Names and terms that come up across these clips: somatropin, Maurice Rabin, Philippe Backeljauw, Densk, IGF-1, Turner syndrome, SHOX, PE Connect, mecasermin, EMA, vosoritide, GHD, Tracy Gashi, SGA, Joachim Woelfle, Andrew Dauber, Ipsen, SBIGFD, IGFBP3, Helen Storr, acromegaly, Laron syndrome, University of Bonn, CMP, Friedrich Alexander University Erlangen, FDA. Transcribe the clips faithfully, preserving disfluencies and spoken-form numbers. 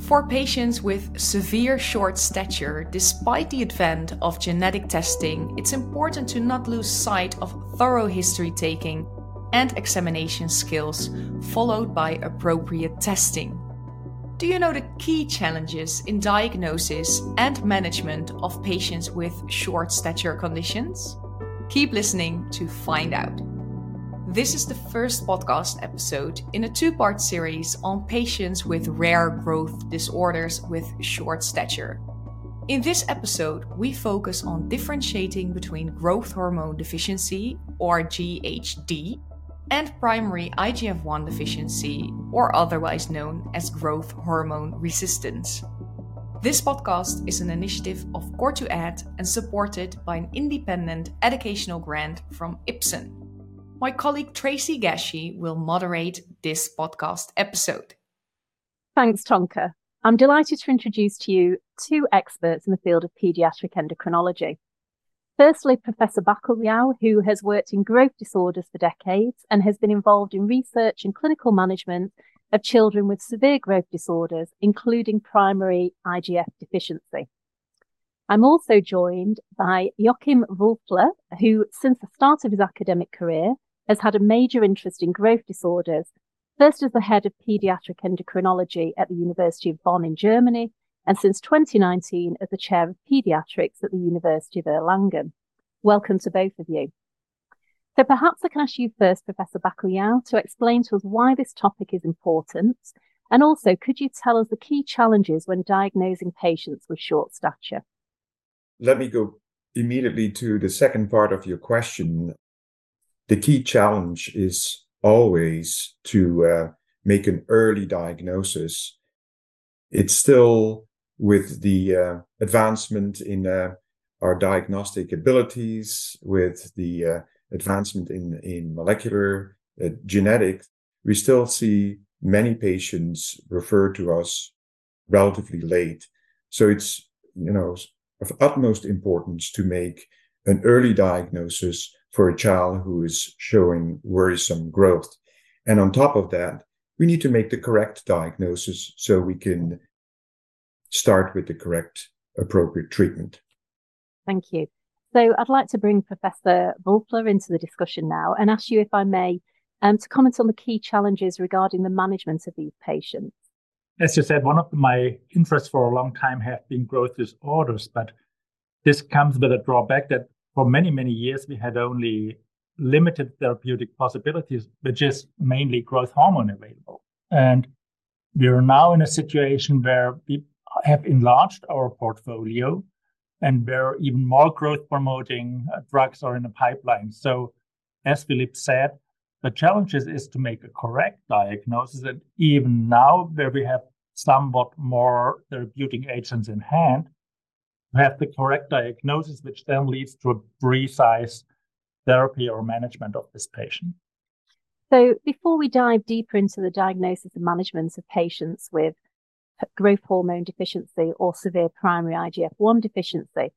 for patients with severe short stature. Despite the advent of genetic testing, it's important to not lose sight of thorough history taking and examination skills, followed by appropriate testing. Do you know the key challenges in diagnosis and management of patients with short stature conditions? Keep listening to find out. This is the first podcast episode in a two-part series on patients with rare growth disorders with short stature. In this episode, we focus on differentiating between growth hormone deficiency, or G H D, and primary I G F one deficiency, or otherwise known as growth hormone resistance. This podcast is an initiative of C O R two E D and supported by an independent educational grant from Ipsen. My colleague Tracy Gashi will moderate this podcast episode. Thanks, Tonka. I'm delighted to introduce to you two experts in the field of paediatric endocrinology. Firstly, Professor Backeljauw, who has worked in growth disorders for decades and has been involved in research and clinical management of children with severe growth disorders, including primary I G F deficiency. I'm also joined by Joachim Woelfle, who, since the start of his academic career, has had a major interest in growth disorders, first as the head of paediatric endocrinology at the University of Bonn in Germany, and since twenty nineteen as the Chair of Paediatrics at the University of Erlangen. Welcome to both of you. So perhaps I can ask you first, Professor Backeljauw, to explain to us why this topic is important, and also could you tell us the key challenges when diagnosing patients with short stature? Let me go immediately to the second part of your question. The key challenge is always to uh, make an early diagnosis. It's still, with the uh, advancement in uh, our diagnostic abilities, with the uh, advancement in, in molecular uh, genetics, we still see many patients referred to us relatively late. So it's, you know, of utmost importance to make an early diagnosis for a child who is showing worrisome growth. And on top of that, we need to make the correct diagnosis so we can start with the correct, appropriate treatment. Thank you. So I'd like to bring Professor Woelfle into the discussion now and ask you, if I may, um, to comment on the key challenges regarding the management of these patients. As you said, one of my interests for a long time have been growth disorders, but this comes with a drawback that for many, many years we had only limited therapeutic possibilities, which is mainly growth hormone available. And we are now in a situation where we have enlarged our portfolio and where even more growth-promoting drugs are in the pipeline. So, as Philippe said, the challenge is, is to make a correct diagnosis. And even now, where we have somewhat more therapeutic agents in hand, we have the correct diagnosis, which then leads to a precise therapy or management of this patient. So before we dive deeper into the diagnosis and management of patients with growth hormone deficiency or severe primary I G F one deficiency,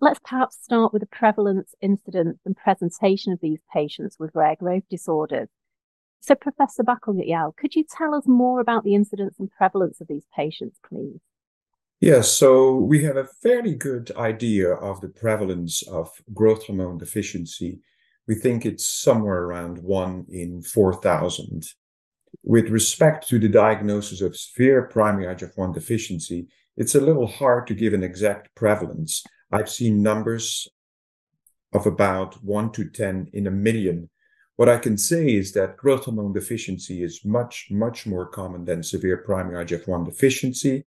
let's perhaps start with the prevalence, incidence and presentation of these patients with rare growth disorders. So Professor Backeljauw, could you tell us more about the incidence and prevalence of these patients, please? Yes, so we have a fairly good idea of the prevalence of growth hormone deficiency. We think it's somewhere around one in four thousand. With respect to the diagnosis of severe primary I G F one deficiency, it's a little hard to give an exact prevalence. I've seen numbers of about one to ten in a million. What I can say is that growth hormone deficiency is much, much more common than severe primary I G F one deficiency.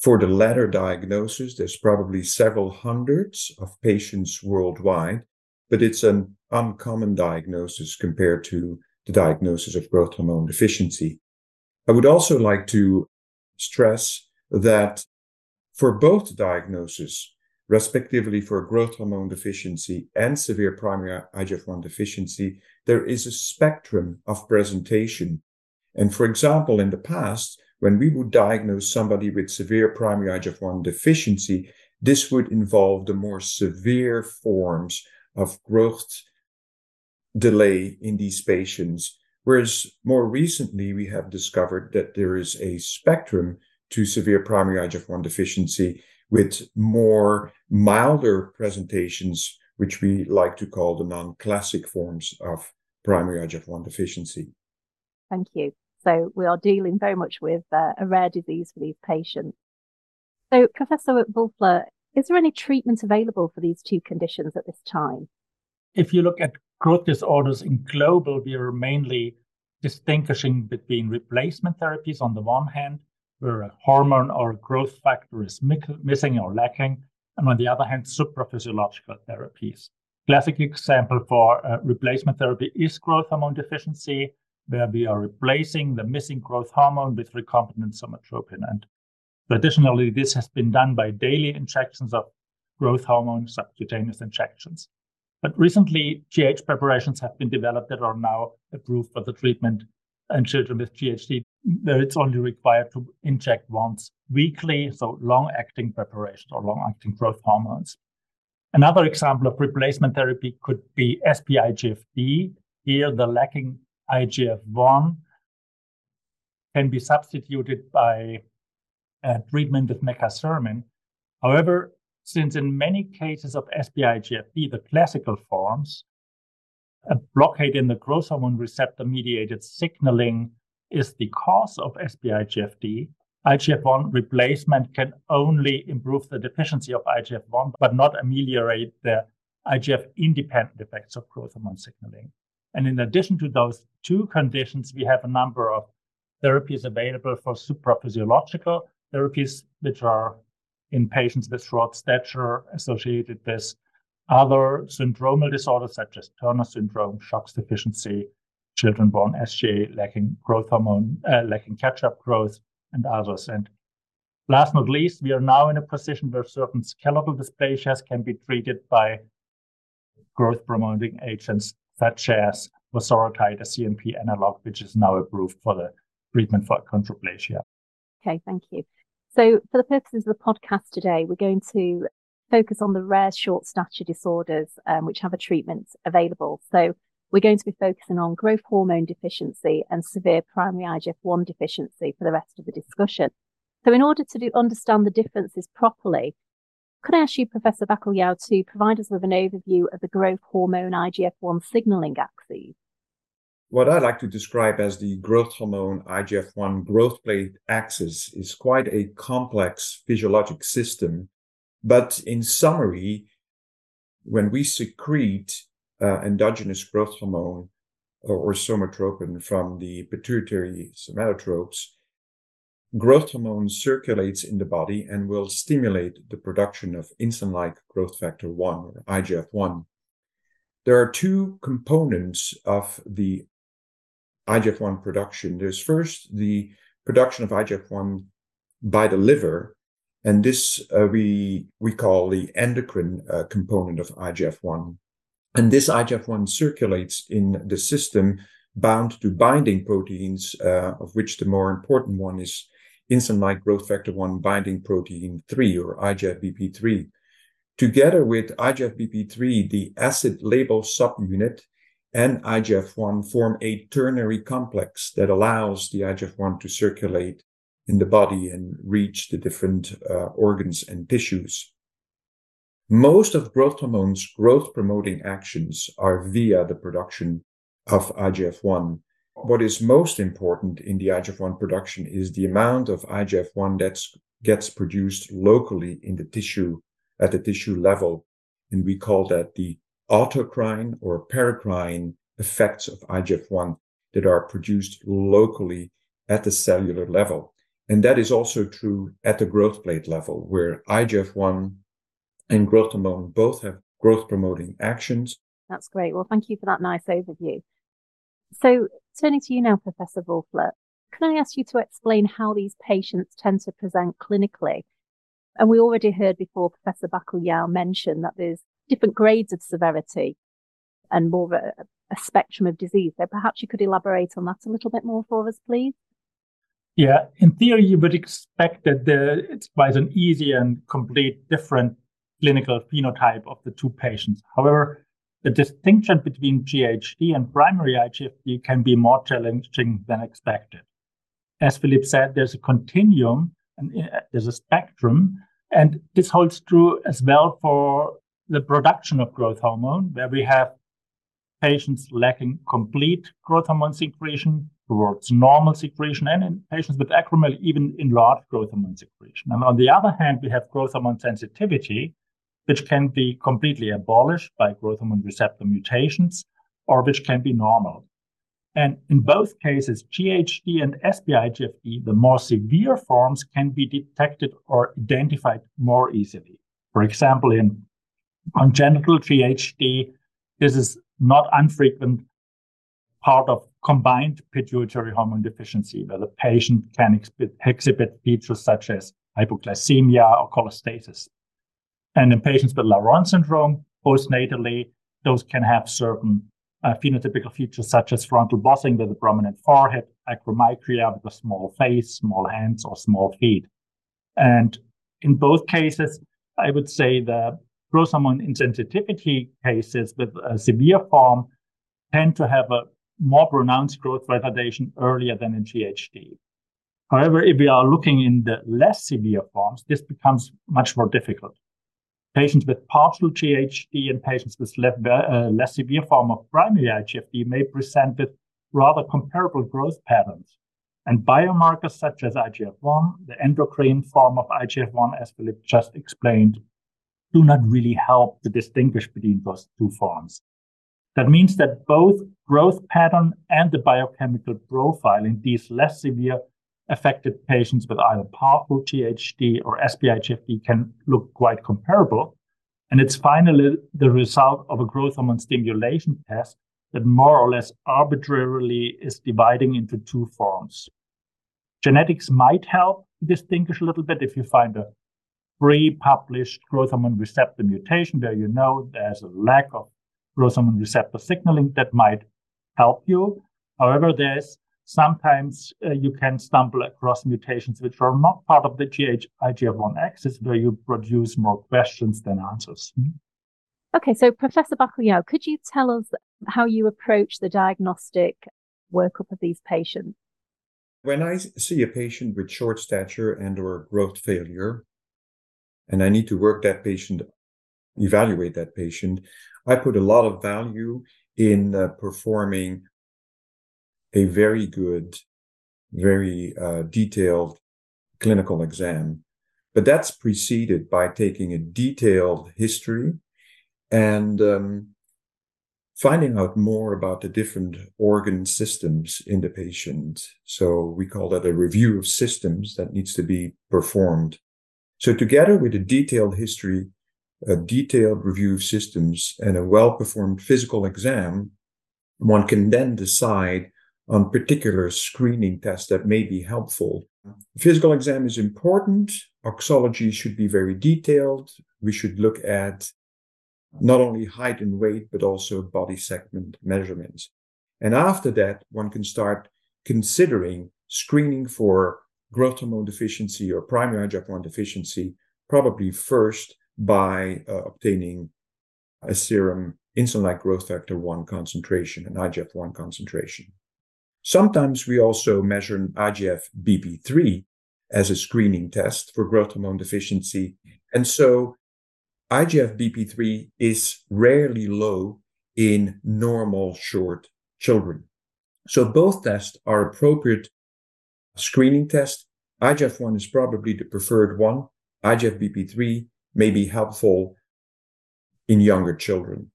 For the latter diagnosis, there's probably several hundreds of patients worldwide, but it's an uncommon diagnosis compared to the diagnosis of growth hormone deficiency. I would also like to stress that for both diagnoses, respectively for growth hormone deficiency and severe primary I G F one deficiency, there is a spectrum of presentation. And for example, in the past, when we would diagnose somebody with severe primary I G F one deficiency, this would involve the more severe forms of growth delay in these patients, whereas more recently we have discovered that there is a spectrum to severe primary I G F one deficiency with more milder presentations, which we like to call the non-classic forms of primary I G F one deficiency. Thank you. So we are dealing very much with uh, a rare disease for these patients. So Professor Woelfle, is there any treatment available for these two conditions at this time? If you look at growth disorders in global, we are mainly distinguishing between replacement therapies on the one hand, where a hormone or a growth factor is mi- missing or lacking, and on the other hand, supraphysiological therapies. Classic example for uh, replacement therapy is growth hormone deficiency, where we are replacing the missing growth hormone with recombinant somatropin. And traditionally, this has been done by daily injections of growth hormone, subcutaneous injections. But recently, G H preparations have been developed that are now approved for the treatment in children with G H D, where it's only required to inject once weekly, so long-acting preparations or long-acting growth hormones. Another example of replacement therapy could be S P I G F D. Here, the lacking I G F one can be substituted by uh, treatment with mecasermin. However, since in many cases of S P I G F D, the classical forms, a blockade in the growth hormone receptor-mediated signaling is the cause of S P I G F D. I G F one replacement can only improve the deficiency of I G F one, but not ameliorate the I G F-independent effects of growth hormone signaling. And in addition to those two conditions, we have a number of therapies available for supraphysiological therapies, which are in patients with short stature associated with other syndromal disorders such as Turner syndrome, SHOX deficiency, children born S G A, lacking growth hormone, uh, lacking catch-up growth, and others. And last but not least, we are now in a position where certain skeletal dysplasias can be treated by growth-promoting agents such as vosoritide, a C M P analog, which is now approved for the treatment for chondroplasia. Okay, thank you. So for the purposes of the podcast today, we're going to focus on the rare short stature disorders um, which have a treatment available. So we're going to be focusing on growth hormone deficiency and severe primary I G F one deficiency for the rest of the discussion. So in order to do, understand the differences properly, could I ask you, Professor Backeljauw, to provide us with an overview of the growth hormone I G F one signaling axes? What I like to describe as the growth hormone I G F one growth plate axis is quite a complex physiologic system. But in summary, when we secrete uh, endogenous growth hormone or, or somatropin from the pituitary somatotropes, growth hormone circulates in the body and will stimulate the production of insulin-like growth factor one, or I G F one. There are two components of the I G F one production. There's first the production of I G F one by the liver, and this uh, we we call the endocrine uh, component of I G F one. And this I G F one circulates in the system bound to binding proteins, uh, of which the more important one is insulin-like growth factor one binding protein three, or I G F B P three. Together with I G F B P three, the acid label subunit, and I G F one form a ternary complex that allows the I G F one to circulate in the body and reach the different uh, organs and tissues. Most of growth hormones' growth-promoting actions are via the production of I G F one. What is most important in the I G F one production is the amount of I G F one that gets produced locally in the tissue, at the tissue level, and we call that the autocrine or paracrine effects of I G F one that are produced locally at the cellular level. And that is also true at the growth plate level, where I G F one and growth hormone both have growth-promoting actions. That's great. Well, thank you for that nice overview. So turning to you now, Professor Woelfle, can I ask you to explain how these patients tend to present clinically? And we already heard before Professor Backeljauw mentioned that there's different grades of severity and more of a, a spectrum of disease. So perhaps you could elaborate on that a little bit more for us, please. Yeah, in theory, you would expect that the, it's quite an easy and complete different clinical phenotype of the two patients. However, the distinction between G H D and primary I G F D can be more challenging than expected. As Philippe said, there's a continuum and there's a spectrum. And this holds true as well for the production of growth hormone, where we have patients lacking complete growth hormone secretion towards normal secretion, and in patients with acromegaly, even enlarged growth hormone secretion. And on the other hand, we have growth hormone sensitivity, which can be completely abolished by growth hormone receptor mutations, or which can be normal. And in both cases, G H D and S B I G F D, the more severe forms, can be detected or identified more easily. For example, in congenital G H D, this is not unfrequent part of combined pituitary hormone deficiency, where the patient can exhibit, exhibit features such as hypoglycemia or cholestasis. And in patients with Laron syndrome, postnatally, those can have certain Uh, phenotypical features such as frontal bossing with a prominent forehead, acromicria with a small face, small hands, or small feet. And in both cases, I would say the growth hormone insensitivity cases with a severe form tend to have a more pronounced growth retardation earlier than in G H D. However, if we are looking in the less severe forms, this becomes much more difficult. Patients with partial G H D and patients with less, uh, less severe form of primary I G F D may present with rather comparable growth patterns. And biomarkers such as I G F one, the endocrine form of I G F one, as Philippe just explained, do not really help to distinguish between those two forms. That means that both growth pattern and the biochemical profile in these less severe affected patients with either partial G H D or S P I G F D can look quite comparable. And it's finally the result of a growth hormone stimulation test that more or less arbitrarily is dividing into two forms. Genetics might help distinguish a little bit if you find a pre-published growth hormone receptor mutation where you know there's a lack of growth hormone receptor signaling that might help you. However, there's Sometimes uh, you can stumble across mutations which are not part of the G H I G F one axis, where you produce more questions than answers. Okay, so Professor Backeljauw, could you tell us how you approach the diagnostic workup of these patients? When I see a patient with short stature and or growth failure, and I need to work that patient, evaluate that patient, I put a lot of value in uh, performing a very good, very uh, detailed clinical exam. But that's preceded by taking a detailed history and um, finding out more about the different organ systems in the patient. So we call that a review of systems that needs to be performed. So together with a detailed history, a detailed review of systems, and a well-performed physical exam, one can then decide on particular screening tests that may be helpful. Physical exam is important. Oxology should be very detailed. We should look at not only height and weight, but also body segment measurements. And after that, one can start considering screening for growth hormone deficiency or primary I G F one deficiency, probably first by uh, obtaining a serum insulin-like growth factor one concentration, an I G F one concentration. Sometimes we also measure an I G F B P three as a screening test for growth hormone deficiency. And so I G F B P three is rarely low in normal short children. So both tests are appropriate screening tests. I G F one is probably the preferred one. I G F B P three may be helpful in younger children.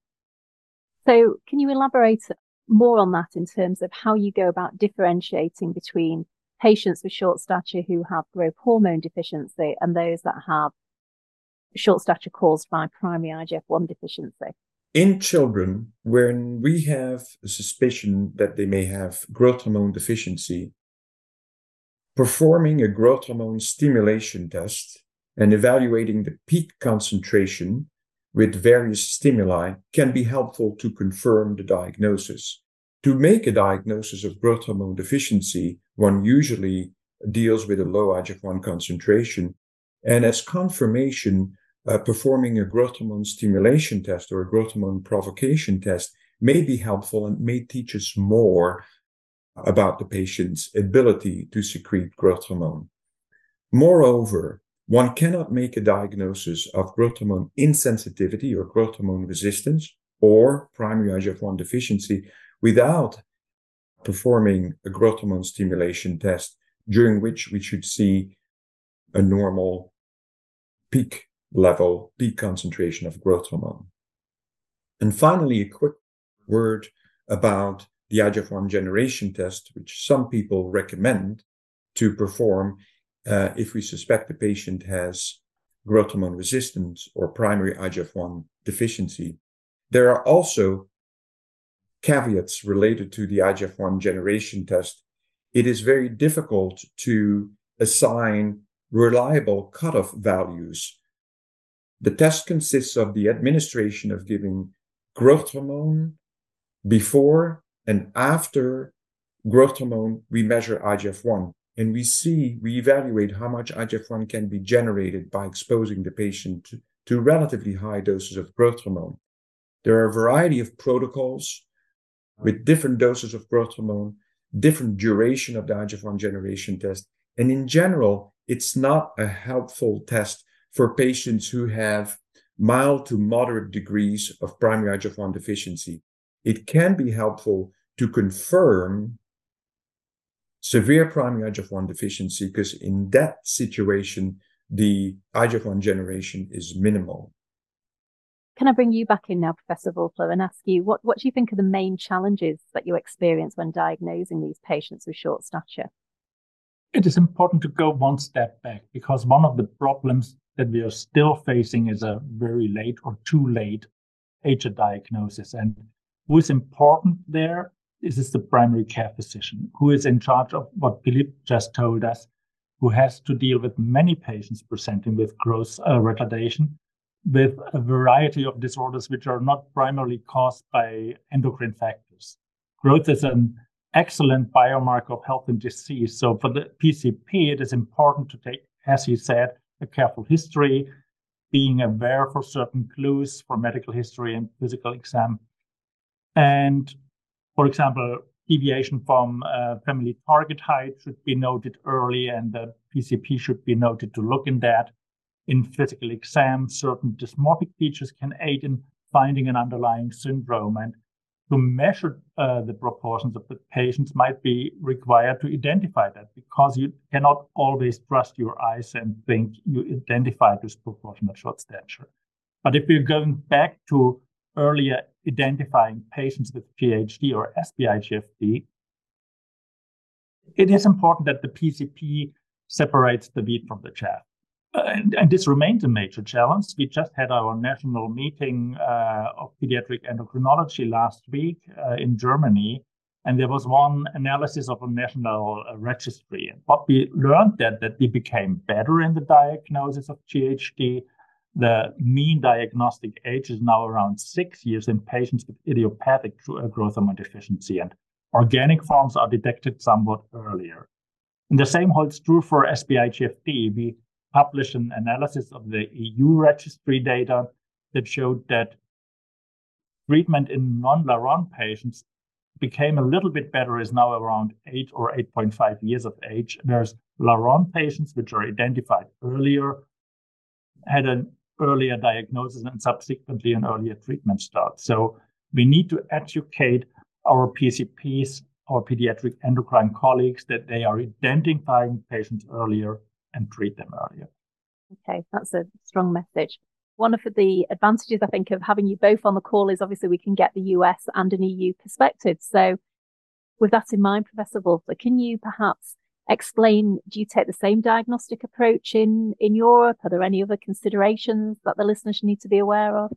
So can you elaborate more on that in terms of how you go about differentiating between patients with short stature who have growth hormone deficiency and those that have short stature caused by primary I G F one deficiency? In children, when we have a suspicion that they may have growth hormone deficiency, performing a growth hormone stimulation test and evaluating the peak concentration with various stimuli can be helpful to confirm the diagnosis. To make a diagnosis of growth hormone deficiency, one usually deals with a low I G F one concentration. And as confirmation, uh, performing a growth hormone stimulation test or a growth hormone provocation test may be helpful and may teach us more about the patient's ability to secrete growth hormone. Moreover, one cannot make a diagnosis of growth hormone insensitivity or growth hormone resistance or primary I G F one deficiency without performing a growth hormone stimulation test, during which we should see a normal peak level, peak concentration of growth hormone. And finally, a quick word about the I G F one generation test, which some people recommend to perform uh, if we suspect the patient has growth hormone resistance or primary I G F one deficiency. There are also caveats related to the I G F one generation test. It is very difficult to assign reliable cutoff values. The test consists of the administration of giving growth hormone before and after growth hormone. We measure I G F one and we see, we evaluate how much I G F one can be generated by exposing the patient to, to relatively high doses of growth hormone. There are a variety of protocols with different doses of growth hormone, different duration of the I G F one generation test. And in general, it's not a helpful test for patients who have mild to moderate degrees of primary I G F one deficiency. It can be helpful to confirm severe primary I G F one deficiency, because in that situation, the I G F one generation is minimal. Can I bring you back in now, Professor Woelfle, and ask you, what, what do you think are the main challenges that you experience when diagnosing these patients with short stature? It is important to go one step back, because one of the problems that we are still facing is a very late or too late H A diagnosis. And who is important there is, is the primary care physician, who is in charge of what Philippe just told us, who has to deal with many patients presenting with growth uh, retardation, with a variety of disorders which are not primarily caused by endocrine factors. Growth is an excellent biomarker of health and disease. So for the P C P, it is important to take, as he said, a careful history, being aware for certain clues for medical history and physical exam. And, for example, deviation from uh, family target height should be noted early, and the P C P should be noted to look in that. In physical exam, certain dysmorphic features can aid in finding an underlying syndrome, and to measure uh, the proportions of the patients might be required to identify that, because you cannot always trust your eyes and think you identify this proportion of short stature. But if we're going back to earlier identifying patients with G H D or S B I G F D, it is important that the P C P separates the wheat from the chaff. Uh, and, and this remains a major challenge. We just had our national meeting uh, of pediatric endocrinology last week uh, in Germany, and there was one analysis of a national uh, registry. And what we learned that that we became better in the diagnosis of G H D. The mean diagnostic age is now around six years in patients with idiopathic growth hormone deficiency, and organic forms are detected somewhat earlier. And the same holds true for S B I G F D. We published an analysis of the E U registry data that showed that treatment in non-Laron patients became a little bit better, is now around eight or eight point five years of age. Whereas Laron patients, which are identified earlier, had an earlier diagnosis and subsequently an earlier treatment start. So we need to educate our P C Ps, our pediatric endocrine colleagues, that they are identifying patients earlier and treat them earlier. Okay, that's a strong message. One of the advantages, I think, of having you both on the call is obviously we can get the U S and an E U perspective. So with that in mind, Professor Woelfle, can you perhaps explain, do you take the same diagnostic approach in, in Europe? Are there any other considerations that the listeners need to be aware of?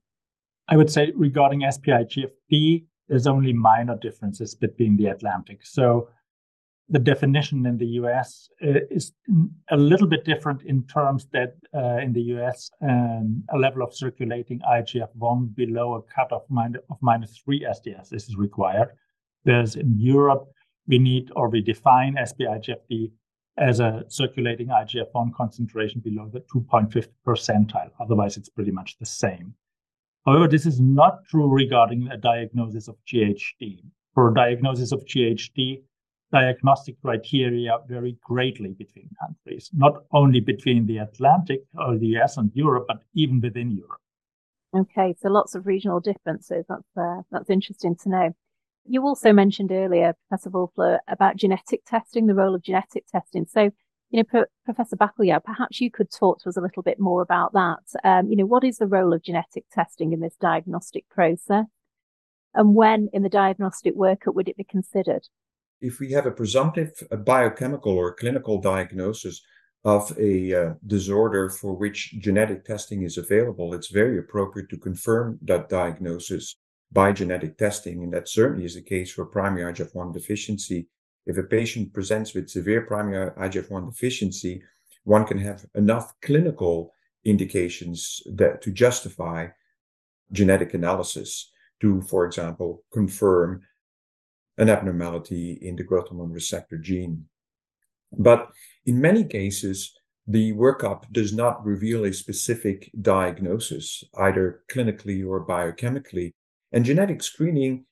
I would say regarding S P I G F D, there's only minor differences between the Atlantic. So the definition in the U S is a little bit different in terms that uh, in the U S um, a level of circulating I G F one below a cutoff of minus three S D S is required. Whereas in Europe, we need or we define S P I G F D as a circulating I G F one concentration below the two point five percentile. Otherwise, it's pretty much the same. However, this is not true regarding a diagnosis of G H D. For diagnosis of G H D, diagnostic criteria vary greatly between countries, not only between the Atlantic or the U S and Europe, but even within Europe. Okay, so lots of regional differences. That's uh, that's interesting to know. You also mentioned earlier, Professor Woelfle, about genetic testing, the role of genetic testing. So, you know, Professor Backeljauw, perhaps you could talk to us a little bit more about that. Um, you know, what is the role of genetic testing in this diagnostic process? And when in the diagnostic workup would it be considered? If we have a presumptive a biochemical or clinical diagnosis of a uh, disorder for which genetic testing is available, it's very appropriate to confirm that diagnosis by genetic testing. And that certainly is the case for primary I G F one deficiency. If a patient presents with severe primary I G F one deficiency, one can have enough clinical indications that to justify genetic analysis to, for example, confirm an abnormality in the growth hormone receptor gene. But in many cases, the workup does not reveal a specific diagnosis, either clinically or biochemically. And genetic screening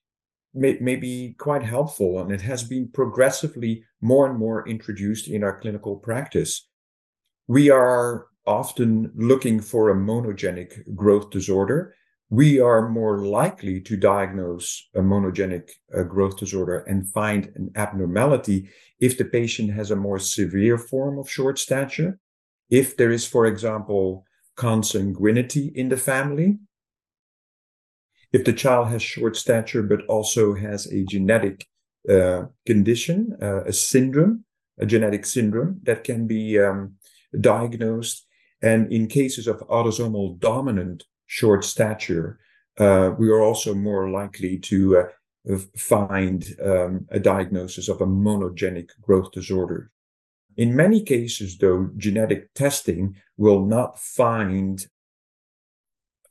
may, may be quite helpful, and it has been progressively more and more introduced in our clinical practice. We are often looking for a monogenic growth disorder. We are more likely to diagnose a monogenic uh, growth disorder and find an abnormality if the patient has a more severe form of short stature, if there is, for example, consanguinity in the family, if the child has short stature but also has a genetic uh, condition, uh, a syndrome, a genetic syndrome that can be um, diagnosed, and in cases of autosomal dominant short stature, uh, we are also more likely to uh, find um, a diagnosis of a monogenic growth disorder. In many cases, though, genetic testing will not find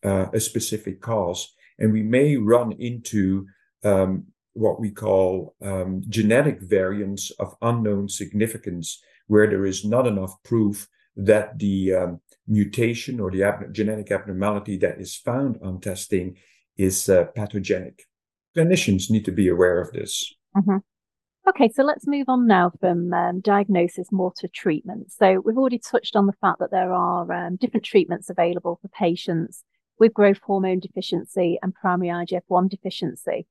uh, a specific cause, and we may run into um, what we call um, genetic variants of unknown significance, where there is not enough proof that the um, mutation or the ab- genetic abnormality that is found on testing is uh, pathogenic. Clinicians need to be aware of this. Mm-hmm. Okay, so let's move on now from um, diagnosis more to treatment. So we've already touched on the fact that there are um, different treatments available for patients with growth hormone deficiency and primary I G F one deficiency.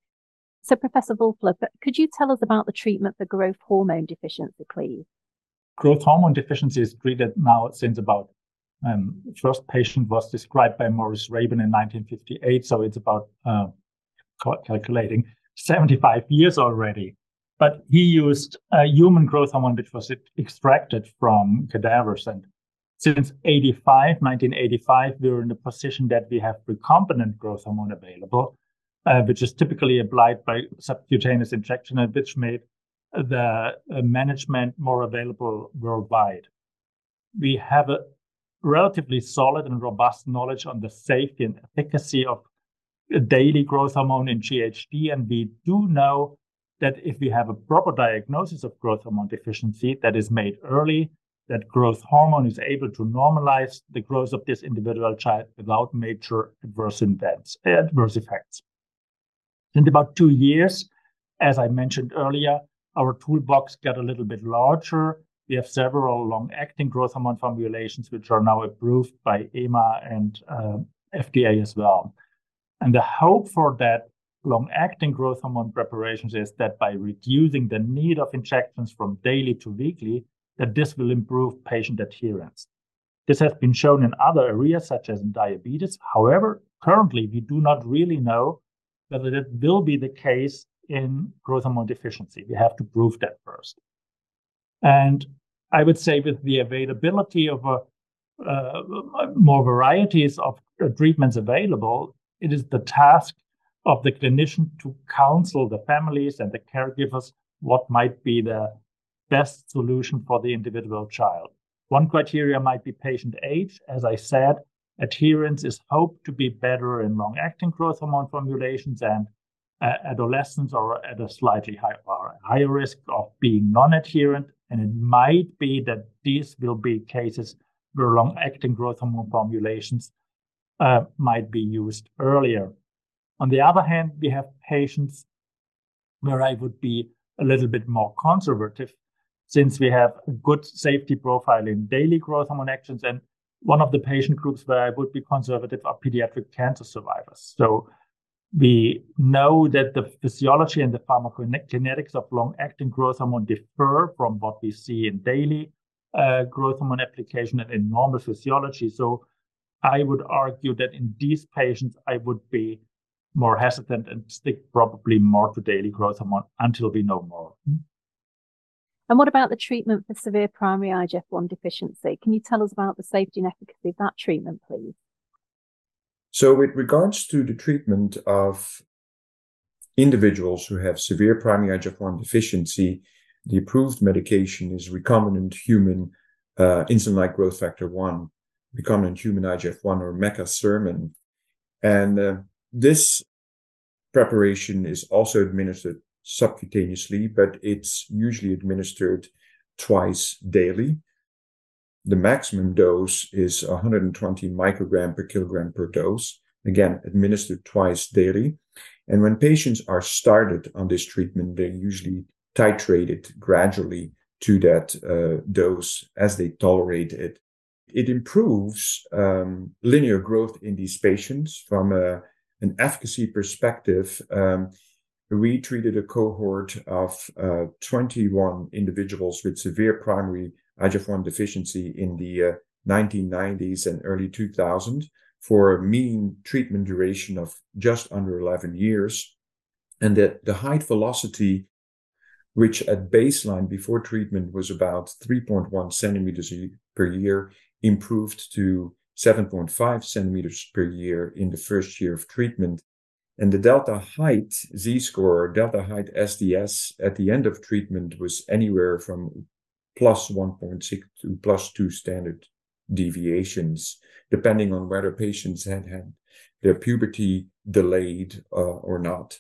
So Professor Woelfle, could you tell us about the treatment for growth hormone deficiency, please? Growth hormone deficiency is treated now since about Um, first patient was described by Maurice Rabin in nineteen fifty-eight, so it's about uh, calculating seventy-five years already. But he used uh, human growth hormone, which was extracted from cadavers. And since eighty-five, nineteen eighty-five, we were in the position that we have recombinant growth hormone available, uh, which is typically applied by subcutaneous injection, and which made the uh, management more available worldwide. We have a relatively solid and robust knowledge on the safety and efficacy of daily growth hormone in G H D. And we do know that if we have a proper diagnosis of growth hormone deficiency that is made early, that growth hormone is able to normalize the growth of this individual child without major adverse events, adverse effects. In about two years, as I mentioned earlier, our toolbox got a little bit larger. We have several long-acting growth hormone formulations, which are now approved by E M A and uh, F D A as well. And the hope for that long-acting growth hormone preparations is that by reducing the need of injections from daily to weekly, that this will improve patient adherence. This has been shown in other areas, such as in diabetes. However, currently, we do not really know whether that will be the case in growth hormone deficiency. We have to prove that first. And I would say with the availability of a, uh, more varieties of treatments available, it is the task of the clinician to counsel the families and the caregivers what might be the best solution for the individual child. One criteria might be patient age. As I said, adherence is hoped to be better in long-acting growth hormone formulations and uh, adolescents are at a slightly higher, higher risk of being non-adherent. And it might be that these will be cases where long-acting growth hormone formulations uh, might be used earlier. On the other hand, we have patients where I would be a little bit more conservative, since we have a good safety profile in daily growth hormone actions. And one of the patient groups where I would be conservative are pediatric cancer survivors. So we know that the physiology and the pharmacokinetics of long-acting growth hormone differ from what we see in daily uh, growth hormone application and in normal physiology. So I would argue that in these patients, I would be more hesitant and stick probably more to daily growth hormone until we know more. And what about the treatment for severe primary I G F one deficiency? Can you tell us about the safety and efficacy of that treatment, please? So with regards to the treatment of individuals who have severe primary I G F one deficiency, the approved medication is recombinant human uh, insulin-like growth factor one, recombinant human I G F one, or mecasermin. And uh, this preparation is also administered subcutaneously, but it's usually administered twice daily. The maximum dose is one hundred twenty microgram per kilogram per dose, again, administered twice daily. And when patients are started on this treatment, they're usually titrated gradually to that uh, dose as they tolerate it. It improves um, linear growth in these patients from a, an efficacy perspective. Um, We treated a cohort of uh, twenty-one individuals with severe primary I G F one deficiency in the uh, nineteen nineties and early two thousands for a mean treatment duration of just under eleven years. And that the height velocity, which at baseline before treatment was about three point one centimeters per year, improved to seven point five centimeters per year in the first year of treatment. And the delta height Z-score, or delta height S D S, at the end of treatment was anywhere from plus one point six to plus two standard deviations, depending on whether patients had had their puberty delayed uh, or not.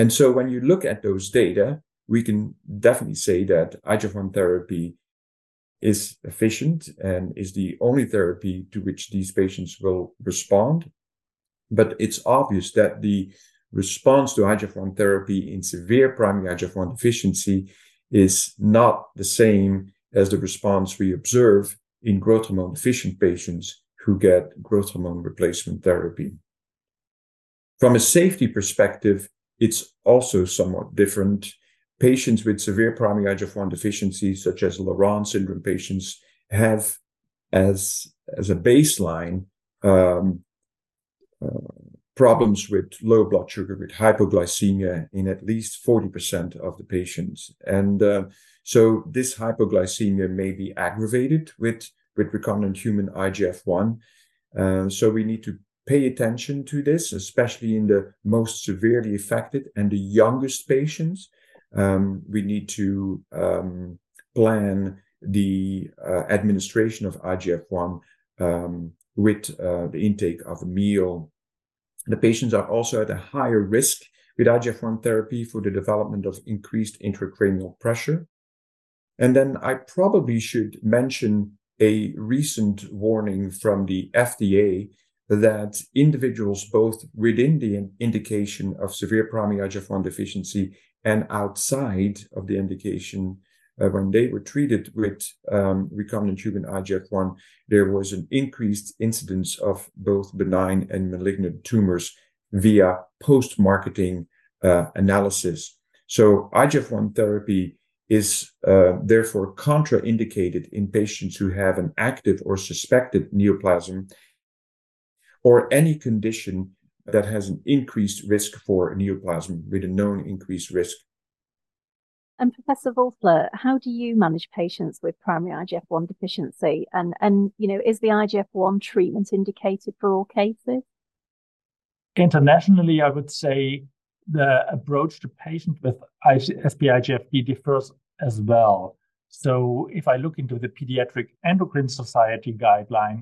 And so when you look at those data, we can definitely say that I G F one therapy is efficient and is the only therapy to which these patients will respond. But it's obvious that the response to I G F one therapy in severe primary I G F one deficiency is not the same as the response we observe in growth hormone deficient patients who get growth hormone replacement therapy. From a safety perspective, it's also somewhat different. Patients with severe primary I G F one deficiency, such as Laron syndrome patients, have as, as a baseline um, Uh, problems with low blood sugar, with hypoglycemia in at least forty percent of the patients. And uh, so this hypoglycemia may be aggravated with, with recombinant human I G F one. Uh, so we need to pay attention to this, especially in the most severely affected and the youngest patients. Um, we need to um, plan the uh, administration of I G F one um, with uh, the intake of a meal. The patients are also at a higher risk with I G F one therapy for the development of increased intracranial pressure. And then I probably should mention a recent warning from the F D A that individuals both within the indication of severe primary I G F one deficiency and outside of the indication, Uh, when they were treated with um, recombinant human I G F one, there was an increased incidence of both benign and malignant tumors via post-marketing uh, analysis. So I G F one therapy is uh, therefore contraindicated in patients who have an active or suspected neoplasm or any condition that has an increased risk for a neoplasm with a known increased risk. And Professor Woelfle, how do you manage patients with primary I G F one deficiency? And, and you know, is the I G F one treatment indicated for all cases? Internationally, I would say the approach to patients with S P I G F D differs as well. So if I look into the Pediatric Endocrine Society guideline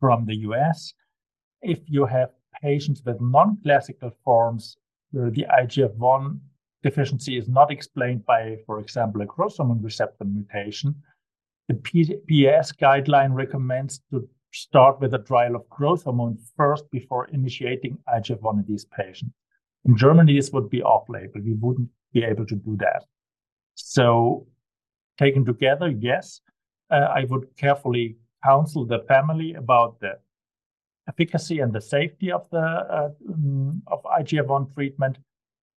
from the U S, if you have patients with non-classical forms where the I G F one deficiency is not explained by, for example, a growth hormone receptor mutation, the P E S guideline recommends to start with a trial of growth hormone first before initiating I G F one in these patients. In Germany, this would be off-label. We wouldn't be able to do that. So taken together, yes, uh, I would carefully counsel the family about the efficacy and the safety of the uh, of I G F one treatment.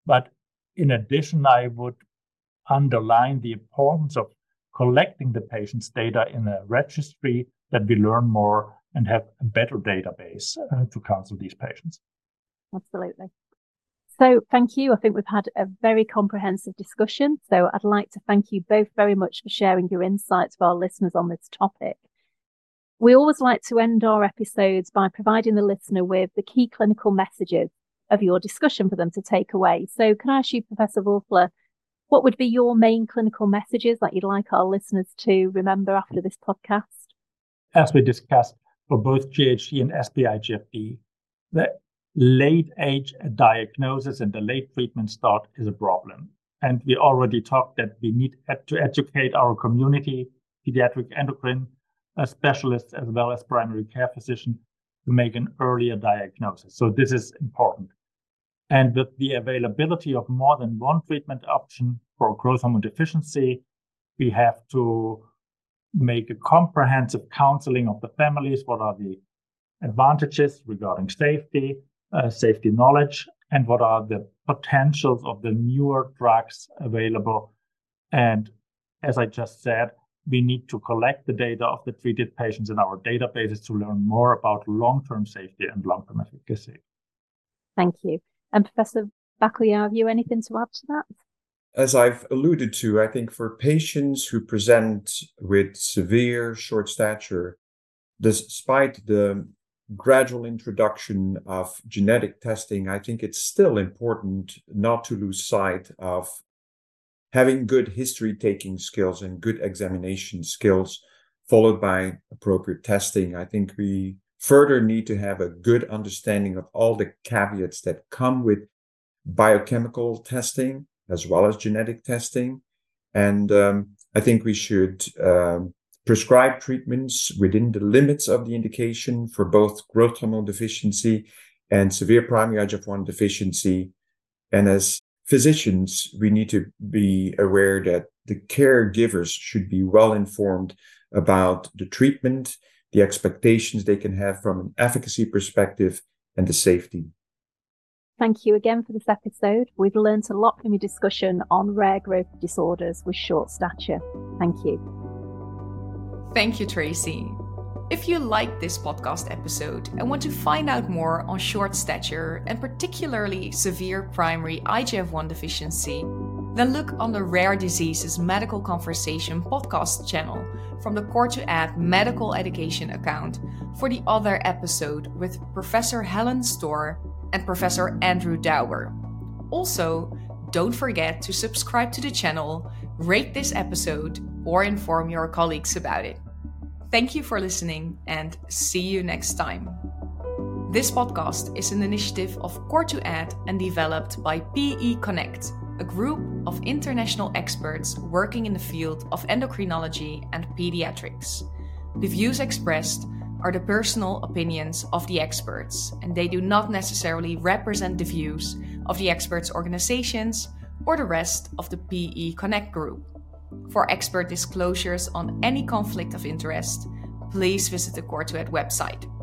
But in addition, I would underline the importance of collecting the patient's data in a registry that we learn more and have a better database uh, to counsel these patients. Absolutely. So thank you. I think we've had a very comprehensive discussion. So I'd like to thank you both very much for sharing your insights with our listeners on this topic. We always like to end our episodes by providing the listener with the key clinical messages of your discussion for them to take away. So can I ask you, Professor Woelfle, what would be your main clinical messages that you'd like our listeners to remember after this podcast? As we discussed, for both G H D and S P I G F D, the late age diagnosis and the late treatment start is a problem. And we already talked that we need to educate our community, pediatric endocrine specialists, as well as primary care physician, to make an earlier diagnosis. So this is important. And with the availability of more than one treatment option for growth hormone deficiency, we have to make a comprehensive counseling of the families. What are the advantages regarding safety, uh, safety knowledge, and what are the potentials of the newer drugs available? And as I just said, we need to collect the data of the treated patients in our databases to learn more about long-term safety and long-term efficacy. Thank you. And Professor Backeljauw, have you anything to add to that? As I've alluded to, I think for patients who present with severe short stature, despite the gradual introduction of genetic testing, I think it's still important not to lose sight of having good history-taking skills and good examination skills, followed by appropriate testing. I think we further need to have a good understanding of all the caveats that come with biochemical testing, as well as genetic testing. And um, I think we should um, prescribe treatments within the limits of the indication for both growth hormone deficiency and severe primary I G F one deficiency. And as physicians, we need to be aware that the caregivers should be well informed about the treatment, the expectations they can have from an efficacy perspective, and the safety. Thank you again for this episode. We've learned a lot from your discussion on rare growth disorders with short stature. Thank you. Thank you, Tracy. If you liked this podcast episode and want to find out more on short stature and particularly severe primary I G F one deficiency, then look on the Rare Diseases Medical Conversation podcast channel from the C O R two E D Medical Education account for the other episode with Professor Helen Storr and Professor Andrew Dauber. Also, don't forget to subscribe to the channel, rate this episode, or inform your colleagues about it. Thank you for listening and see you next time. This podcast is an initiative of C O R two E D and developed by P E Connect, a group of international experts working in the field of endocrinology and pediatrics. The views expressed are the personal opinions of the experts, and they do not necessarily represent the views of the experts' organizations or the rest of the P E Connect group. For expert disclosures on any conflict of interest, please visit the C O R two E D website.